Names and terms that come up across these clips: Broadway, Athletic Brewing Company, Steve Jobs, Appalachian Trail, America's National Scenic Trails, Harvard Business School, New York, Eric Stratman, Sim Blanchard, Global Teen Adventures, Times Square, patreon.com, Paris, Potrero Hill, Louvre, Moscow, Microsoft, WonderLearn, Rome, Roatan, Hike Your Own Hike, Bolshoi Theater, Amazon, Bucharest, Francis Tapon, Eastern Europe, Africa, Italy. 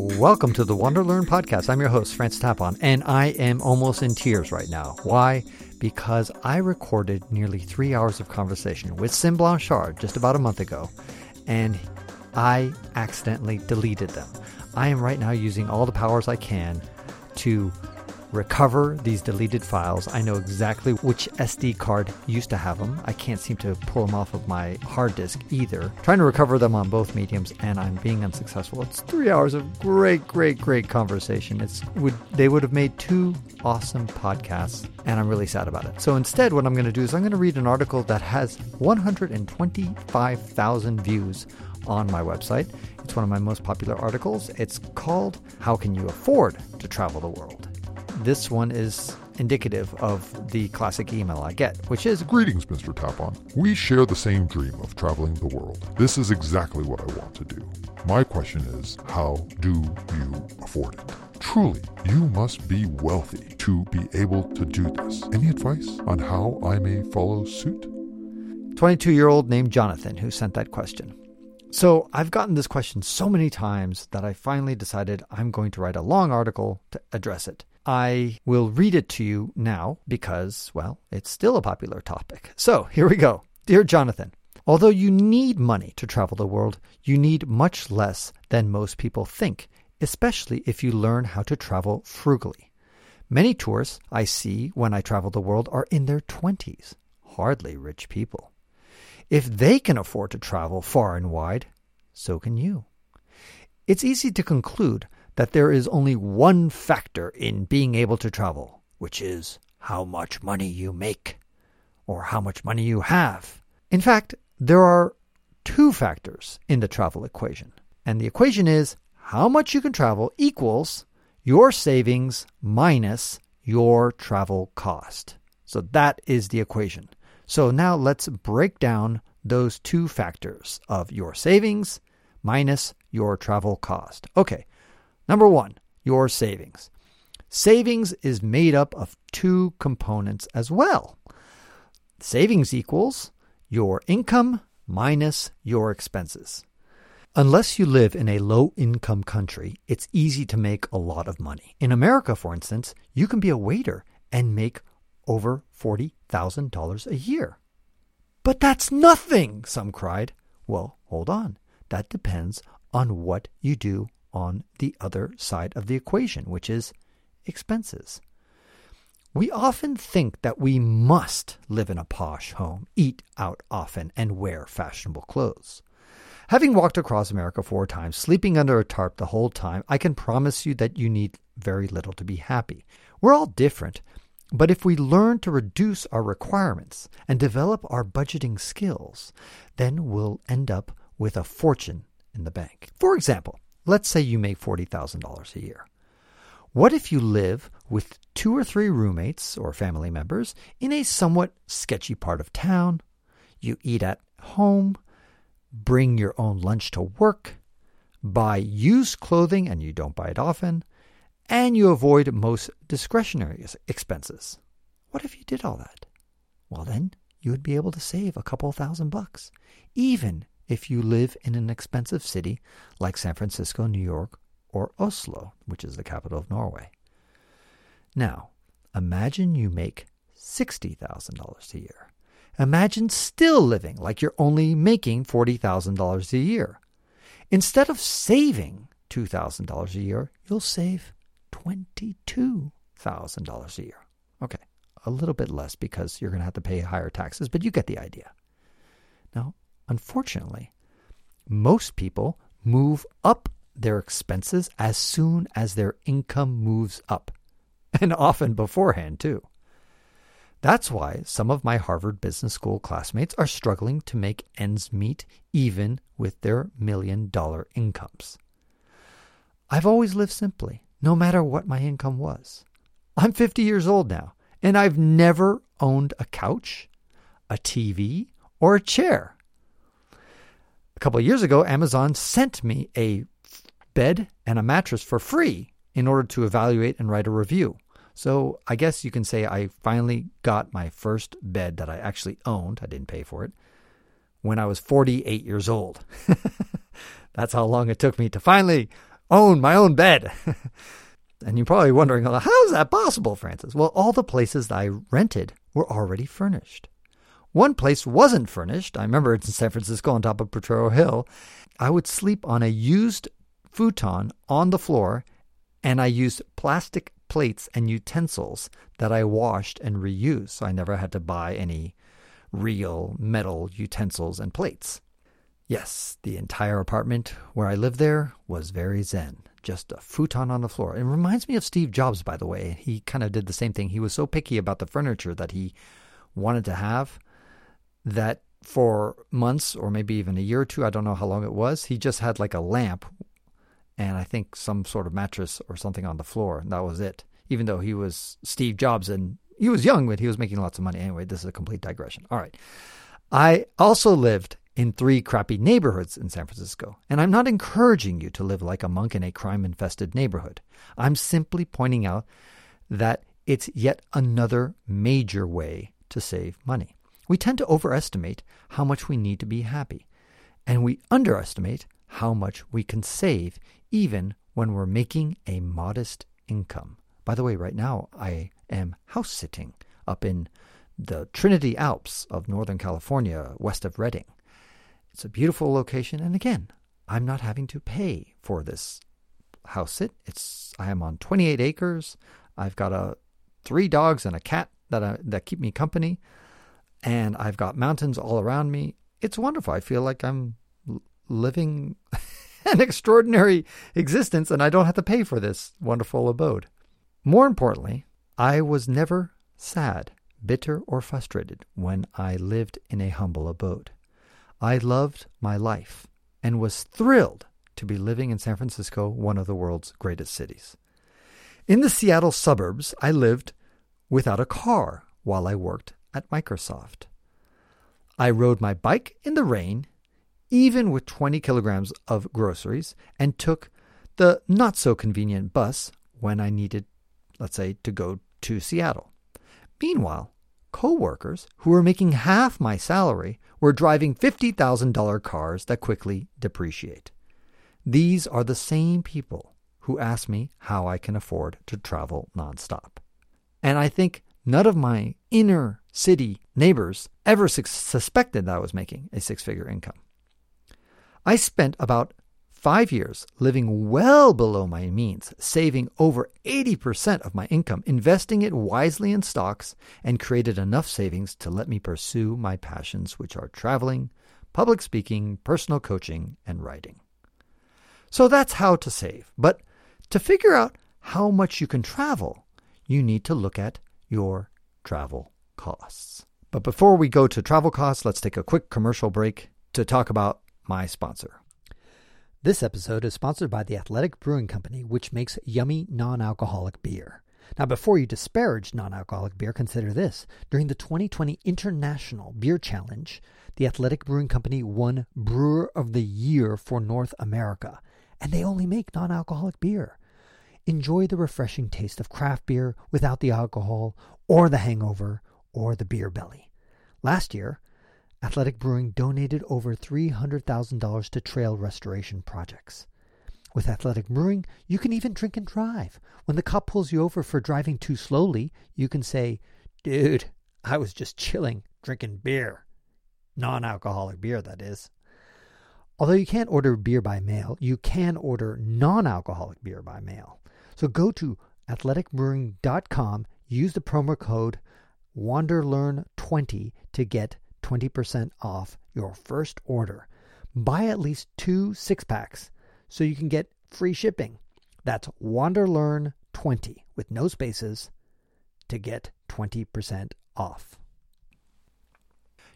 Welcome to the WonderLearn podcast. I'm your host, Francis Tapon, and I am almost in tears right now. Why? Because I recorded nearly 3 hours of conversation with Sim Blanchard just about a month ago, and I accidentally deleted them. I am right now using all the powers I can to recover these deleted files. I know exactly which SD card used to have them. I can't seem to pull them off of my hard disk either. Trying to recover them on both mediums, and I'm being unsuccessful. It's 3 hours of great conversation. They would have made two awesome podcasts, and I'm really sad about it. So instead, what I'm going to do is I'm going to read an article that has 125,000 views on my website. It's one of my most popular articles. It's called, How Can You Afford to Travel the World? This one is indicative of the classic email I get, which is, Greetings, Mr. Tapon. We share the same dream of traveling the world. This is exactly what I want to do. My question is, how do you afford it? Truly, you must be wealthy to be able to do this. Any advice on how I may follow suit? 22-year-old named Jonathan who sent that question. So I've gotten this question so many times that I finally decided I'm going to write a long article to address it. I will read it to you now because, well, it's still a popular topic. So here we go. Dear Jonathan, although you need money to travel the world, you need much less than most people think, especially if you learn how to travel frugally. Many tourists I see when I travel the world are in their 20s, hardly rich people. If they can afford to travel far and wide, so can you. It's easy to conclude that there is only one factor in being able to travel, which is how much money you make, or how much money you have. In fact, there are two factors in the travel equation, and the equation is how much you can travel equals your savings minus your travel cost. So that is the equation. So now let's break down those two factors of your savings minus your travel cost. Okay. Number one, your savings. Savings is made up of two components as well. Savings equals your income minus your expenses. Unless you live in a low-income country, it's easy to make a lot of money. In America, for instance, you can be a waiter and make over $40,000 a year. But that's nothing, some cried. Well, hold on. That depends on what you do on the other side of the equation, which is expenses. We often think that we must live in a posh home, eat out often, and wear fashionable clothes. Having walked across America 4 times, sleeping under a tarp the whole time, I can promise you that you need very little to be happy. We're all different, but if we learn to reduce our requirements and develop our budgeting skills, then we'll end up with a fortune in the bank. For example, let's say you make $40,000 a year. What if you live with 2 or 3 roommates or family members in a somewhat sketchy part of town? You eat at home, bring your own lunch to work, buy used clothing and you don't buy it often, and you avoid most discretionary expenses. What if you did all that? Well, then you would be able to save a couple $1,000 bucks, even if you live in an expensive city like San Francisco, New York, or Oslo, which is the capital of Norway. Now, imagine you make $60,000 a year. Imagine still living like you're only making $40,000 a year. Instead of saving $2,000 a year, you'll save $22,000 a year. Okay, a little bit less because you're going to have to pay higher taxes, but you get the idea. Now, unfortunately, most people move up their expenses as soon as their income moves up, and often beforehand too. That's why some of my Harvard Business School classmates are struggling to make ends meet even with their $1 million incomes. I've always lived simply, no matter what my income was. I'm 50 years old now, and I've never owned a couch, a TV, or a chair. A couple of years ago, Amazon sent me a bed and a mattress for free in order to evaluate and write a review. So I guess you can say I finally got my first bed that I actually owned, I didn't pay for it, when I was 48 years old. That's how long it took me to finally own my own bed. And you're probably wondering, how is that possible, Francis? Well, all the places I rented were already furnished. One place wasn't furnished. I remember it's in San Francisco on top of Potrero Hill. I would sleep on a used futon on the floor, and I used plastic plates and utensils that I washed and reused, so I never had to buy any real metal utensils and plates. Yes, the entire apartment where I lived there was very zen, just a futon on the floor. It reminds me of Steve Jobs, by the way. He kind of did the same thing. He was so picky about the furniture that he wanted to have that for months or maybe even a year or two, I don't know how long it was, he just had like a lamp and I think some sort of mattress or something on the floor, and that was it, even though he was Steve Jobs and he was young, but he was making lots of money. Anyway, this is a complete digression. All right. I also lived in three crappy neighborhoods in San Francisco. And I'm not encouraging you to live like a monk in a crime-infested neighborhood. I'm simply pointing out that it's yet another major way to save money. We tend to overestimate how much we need to be happy. And we underestimate how much we can save even when we're making a modest income. By the way, right now, I am house-sitting up in the Trinity Alps of Northern California, west of Redding. It's a beautiful location, and again, I'm not having to pay for this house sit. I am on 28 acres. I've got three dogs and a cat that keep me company, and I've got mountains all around me. It's wonderful. I feel like I'm living an extraordinary existence, and I don't have to pay for this wonderful abode. More importantly, I was never sad, bitter, or frustrated when I lived in a humble abode. I loved my life and was thrilled to be living in San Francisco, one of the world's greatest cities. In the Seattle suburbs, I lived without a car while I worked at Microsoft. I rode my bike in the rain, even with 20 kilograms of groceries, and took the not-so-convenient bus when I needed, let's say, to go to Seattle. Meanwhile, co-workers who were making half my salary were driving $50,000 cars that quickly depreciate. These are the same people who ask me how I can afford to travel nonstop. And I think none of my inner city neighbors ever suspected that I was making a six-figure income. I spent about 5 years living well below my means, saving over 80% of my income, investing it wisely in stocks, and created enough savings to let me pursue my passions, which are traveling, public speaking, personal coaching, and writing. So that's how to save. But to figure out how much you can travel, you need to look at your travel costs. But before we go to travel costs, let's take a quick commercial break to talk about my sponsor. This episode is sponsored by the Athletic Brewing Company, which makes yummy non-alcoholic beer. Now, before you disparage non-alcoholic beer, consider this. During the 2020 International Beer Challenge, the Athletic Brewing Company won Brewer of the Year for North America, and they only make non-alcoholic beer. Enjoy the refreshing taste of craft beer without the alcohol or the hangover or the beer belly. Last year, Athletic Brewing donated over $300,000 to trail restoration projects. With Athletic Brewing, you can even drink and drive. When the cop pulls you over for driving too slowly, you can say, "Dude, I was just chilling, drinking beer." Non-alcoholic beer, that is. Although you can't order beer by mail, you can order non-alcoholic beer by mail. So go to athleticbrewing.com, use the promo code WonderLearn20 to get 20% off your first order. Buy at least 2 six-packs so you can get free shipping. That's WonderLearn20 with no spaces to get 20% off.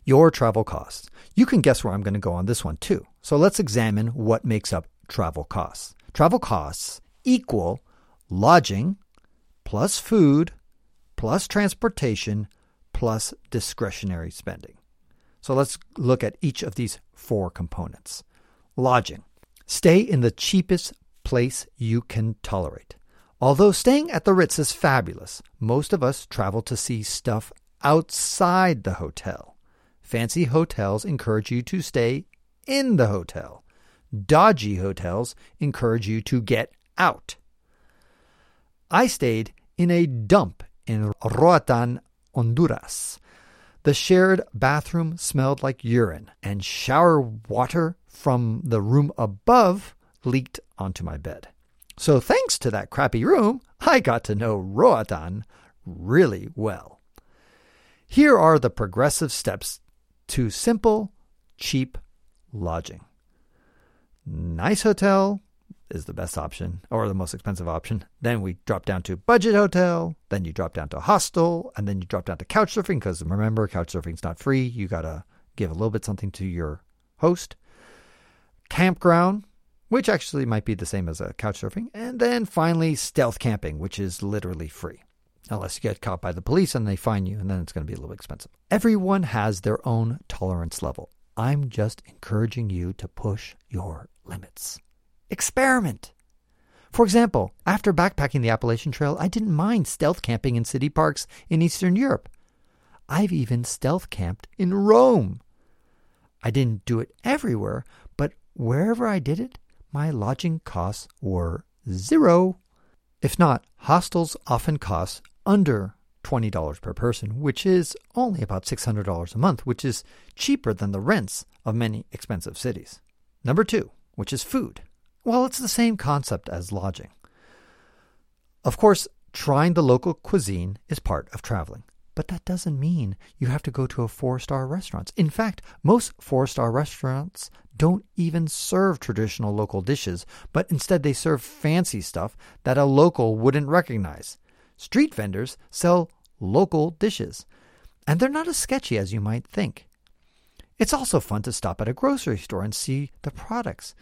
Your travel costs. You can guess where I'm going to go on this one too. So let's examine what makes up travel costs. Travel costs equal lodging plus food plus transportation plus discretionary spending. So let's look at each of these 4 components. Lodging. Stay in the cheapest place you can tolerate. Although staying at the Ritz is fabulous, most of us travel to see stuff outside the hotel. Fancy hotels encourage you to stay in the hotel. dodgy hotels encourage you to get out. I stayed in a dump in Roatan, Honduras. The shared bathroom smelled like urine, and shower water from the room above leaked onto my bed. So thanks to that crappy room, I got to know Roatan really well. Here are the progressive steps to simple, cheap lodging. Nice hotel is the best option, or the most expensive option. Then we drop down to budget hotel, then you drop down to hostel, and then you drop down to couch surfing, because remember, couch surfing's not free. You got to give a little bit something to your host. Campground, which actually might be the same as a couch surfing. And then finally, stealth camping, which is literally free. Unless you get caught by the police and they fine you, and then it's going to be a little expensive. Everyone has their own tolerance level. I'm just encouraging you to push your limits. Experiment. For example, after backpacking the Appalachian Trail, I didn't mind stealth camping in city parks in Eastern Europe. I've even stealth camped in Rome. I didn't do it everywhere, but wherever I did it, my lodging costs were zero. If not, hostels often cost under $20 per person, which is only about $600 a month, which is cheaper than the rents of many expensive cities. Number two, which is food. Well, it's the same concept as lodging. Of course, trying the local cuisine is part of traveling, but that doesn't mean you have to go to a four-star restaurant. In fact, most four-star restaurants don't even serve traditional local dishes, but instead they serve fancy stuff that a local wouldn't recognize. Street vendors sell local dishes, and they're not as sketchy as you might think. It's also fun to stop at a grocery store and see the products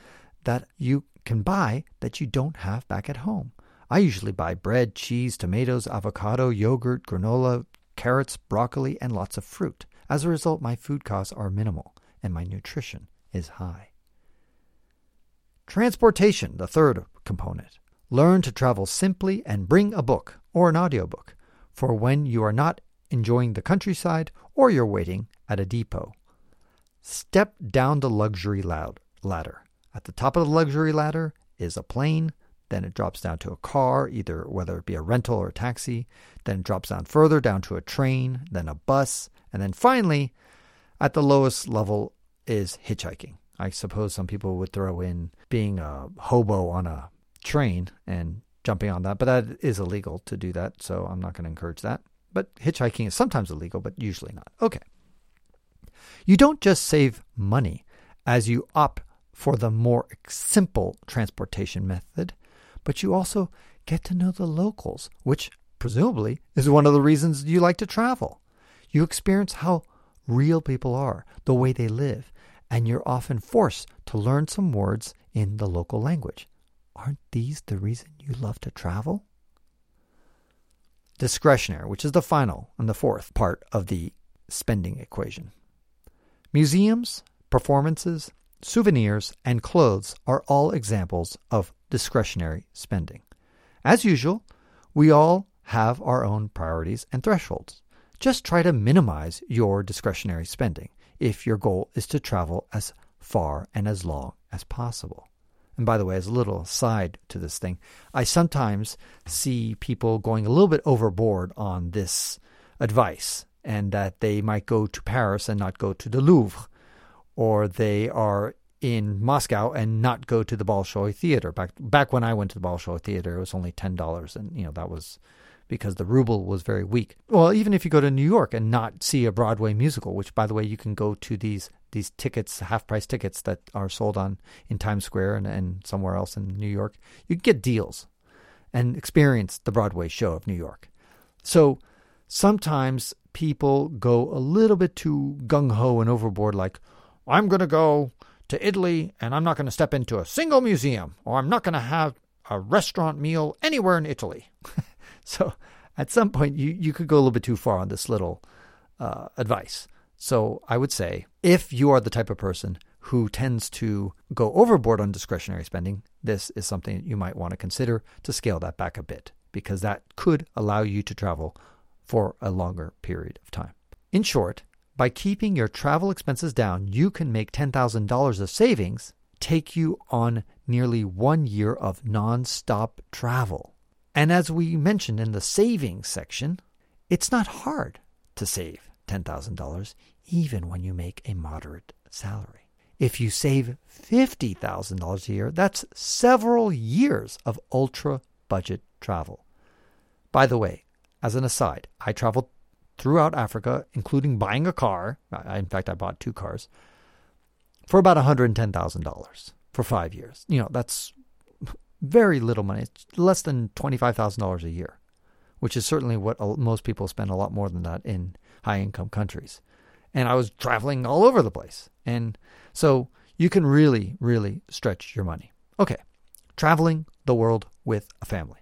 that you can buy that you don't have back at home. I usually buy bread, cheese, tomatoes, avocado, yogurt, granola, carrots, broccoli, and lots of fruit. As a result, my food costs are minimal, and my nutrition is high. Transportation, the third component. Learn to travel simply and bring a book or an audiobook for when you are not enjoying the countryside or you're waiting at a depot. Step down the luxury ladder. At the top of the luxury ladder is a plane, then it drops down to a car, either whether it be a rental or a taxi, then it drops down further down to a train, then a bus, and then finally at the lowest level is hitchhiking. I suppose some people would throw in being a hobo on a train and jumping on that, but that is illegal to do that, so I'm not going to encourage that. But hitchhiking is sometimes illegal, but usually not. Okay. You don't just save money as you opt for the more simple transportation method, but you also get to know the locals, which presumably is one of the reasons you like to travel. You experience how real people are, the way they live, and you're often forced to learn some words in the local language. Aren't these the reason you love to travel? Discretionary, which is the final and the fourth part of the spending equation. Museums, performances, souvenirs, and clothes are all examples of discretionary spending. As usual, we all have our own priorities and thresholds. Just try to minimize your discretionary spending if your goal is to travel as far and as long as possible. And by the way, as a little aside to this thing, I sometimes see people going a little bit overboard on this advice, and that they might go to Paris and not go to the Louvre, or they are in Moscow and not go to the Bolshoi Theater. Back when I went to the Bolshoi Theater, it was only $10, and that was because the ruble was very weak. Well, even if you go to New York and not see a Broadway musical, which, by the way, you can go to these tickets, half-price tickets that are sold in Times Square and somewhere else in New York, you can get deals and experience the Broadway show of New York. So sometimes people go a little bit too gung-ho and overboard, like, I'm going to go to Italy and I'm not going to step into a single museum, or I'm not going to have a restaurant meal anywhere in Italy. So at some point, you could go a little bit too far on this little advice. So I would say, if you are the type of person who tends to go overboard on discretionary spending, this is something that you might want to consider to scale that back a bit, because that could allow you to travel for a longer period of time. In short, by keeping your travel expenses down, you can make $10,000 of savings take you on nearly 1 year of non-stop travel. And as we mentioned in the savings section, it's not hard to save $10,000 even when you make a moderate salary. If you save $50,000 a year, that's several years of ultra-budget travel. By the way, as an aside, I traveled throughout Africa, including buying a car. In fact, I bought 2 cars for about $110,000 for 5 years. You know, that's very little money. It's less than $25,000 a year, which is certainly what most people spend, a lot more than that in high-income countries. And I was traveling all over the place. And so you can really, really stretch your money. Okay, traveling the world with a family.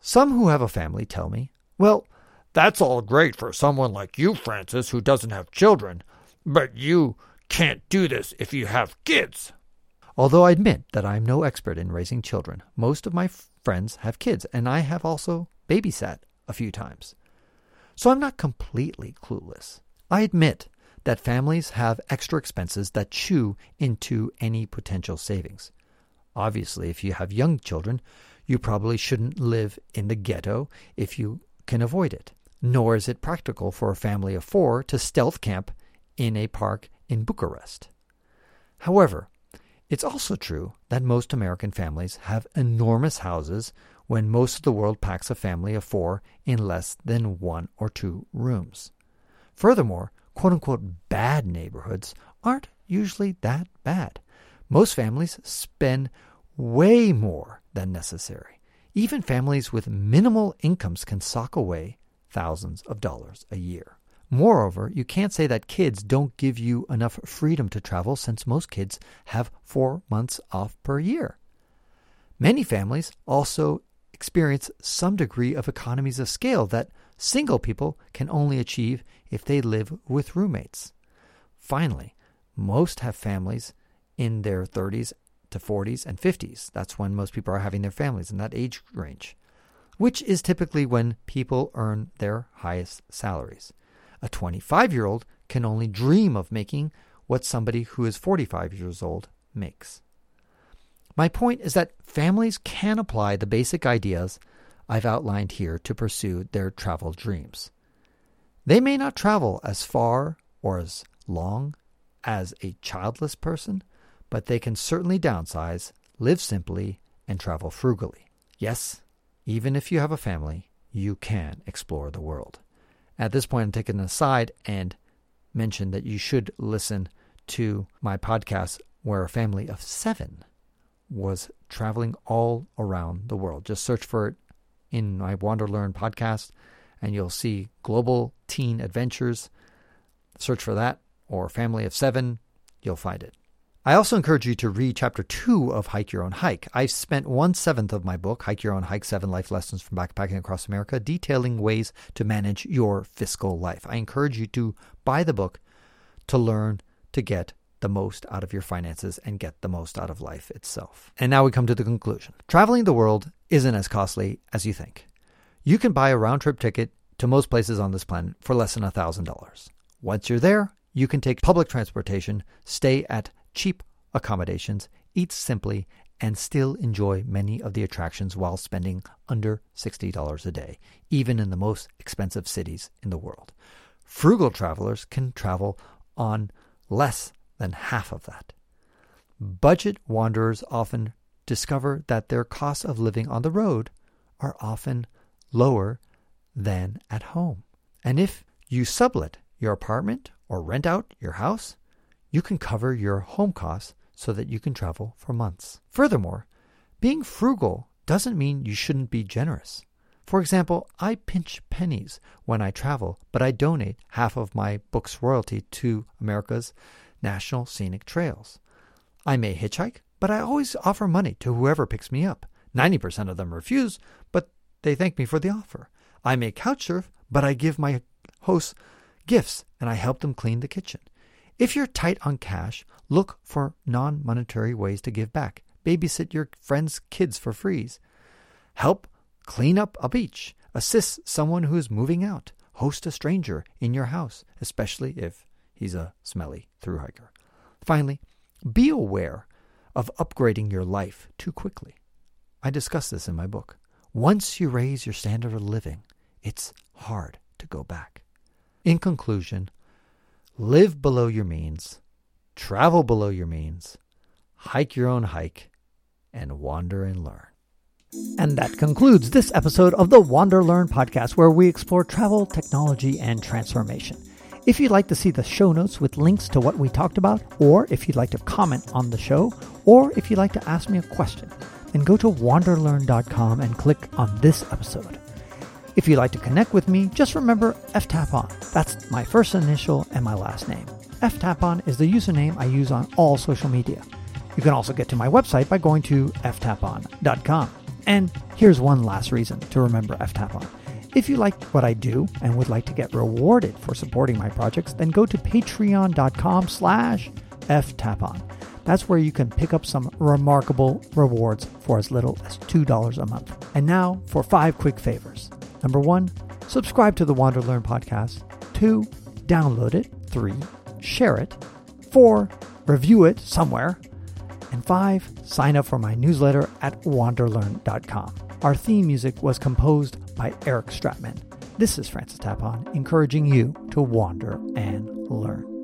Some who have a family tell me, well, that's all great for someone like you, Francis, who doesn't have children, but you can't do this if you have kids. Although I admit that I am no expert in raising children, most of my friends have kids, and I have also babysat a few times. So I'm not completely clueless. I admit that families have extra expenses that chew into any potential savings. Obviously, if you have young children, you probably shouldn't live in the ghetto if you can avoid it. Nor is it practical for a family of 4 to stealth camp in a park in Bucharest. However, it's also true that most American families have enormous houses when most of the world packs a family of 4 in less than 1 or 2 rooms. Furthermore, quote-unquote bad neighborhoods aren't usually that bad. Most families spend way more than necessary. Even families with minimal incomes can sock away thousands of dollars a year. Moreover, you can't say that kids don't give you enough freedom to travel, since most kids have 4 months off per year. Many families also experience some degree of economies of scale that single people can only achieve if they live with roommates. Finally, most have families in their 30s to 40s and 50s. That's when most people are having their families, in that age range, which is typically when people earn their highest salaries. A 25-year-old can only dream of making what somebody who is 45 years old makes. My point is that families can apply the basic ideas I've outlined here to pursue their travel dreams. They may not travel as far or as long as a childless person, but they can certainly downsize, live simply, and travel frugally. Yes, even if you have a family, you can explore the world. At this point, I'm taking an aside and mention that you should listen to my podcast where a family of 7 was traveling all around the world. Just search for it in my WonderLearn podcast, and you'll see Global Teen Adventures. Search for that, or Family of 7, you'll find it. I also encourage you to read Chapter 2 of Hike Your Own Hike. I've spent 1/7 of my book, Hike Your Own Hike, 7 Life Lessons from Backpacking Across America, detailing ways to manage your fiscal life. I encourage you to buy the book to learn to get the most out of your finances and get the most out of life itself. And now we come to the conclusion. Traveling the world isn't as costly as you think. You can buy a round-trip ticket to most places on this planet for less than $1,000. Once you're there, you can take public transportation, stay at cheap accommodations, eat simply, and still enjoy many of the attractions while spending under $60 a day, even in the most expensive cities in the world. Frugal travelers can travel on less than half of that. Budget wanderers often discover that their costs of living on the road are often lower than at home. And if you sublet your apartment or rent out your house, you can cover your home costs so that you can travel for months. Furthermore, being frugal doesn't mean you shouldn't be generous. For example, I pinch pennies when I travel, but I donate half of my book's royalty to America's National Scenic Trails. I may hitchhike, but I always offer money to whoever picks me up. 90% of them refuse, but they thank me for the offer. I may couch surf, but I give my hosts gifts and I help them clean the kitchen. If you're tight on cash, look for non-monetary ways to give back. Babysit your friends' kids for free. Help clean up a beach. Assist someone who is moving out. Host a stranger in your house, especially if he's a smelly thru-hiker. Finally, Be aware of upgrading your life too quickly. I discuss this in my book. Once you raise your standard of living, it's hard to go back. In conclusion, live below your means, travel below your means, hike your own hike, and wander and learn. And that concludes this episode of the WonderLearn podcast, where we explore travel, technology, and transformation. If you'd like to see the show notes with links to what we talked about, or if you'd like to comment on the show, or if you'd like to ask me a question, then go to WonderLearn.com and click on this episode. If you'd like to connect with me, just remember F. Tapon. That's my first initial and my last name. F. Tapon is the username I use on all social media. You can also get to my website by going to ftapon.com. And here's one last reason to remember F. Tapon. If you like what I do and would like to get rewarded for supporting my projects, then go to patreon.com/ftapon. That's where you can pick up some remarkable rewards for as little as $2 a month. And now for 5 quick favors. Number 1, subscribe to the WonderLearn podcast. 2, download it. 3, share it. 4, review it somewhere. And 5, sign up for my newsletter at WonderLearn.com. Our theme music was composed by Eric Stratman. This is Francis Tapon, encouraging you to wander and learn.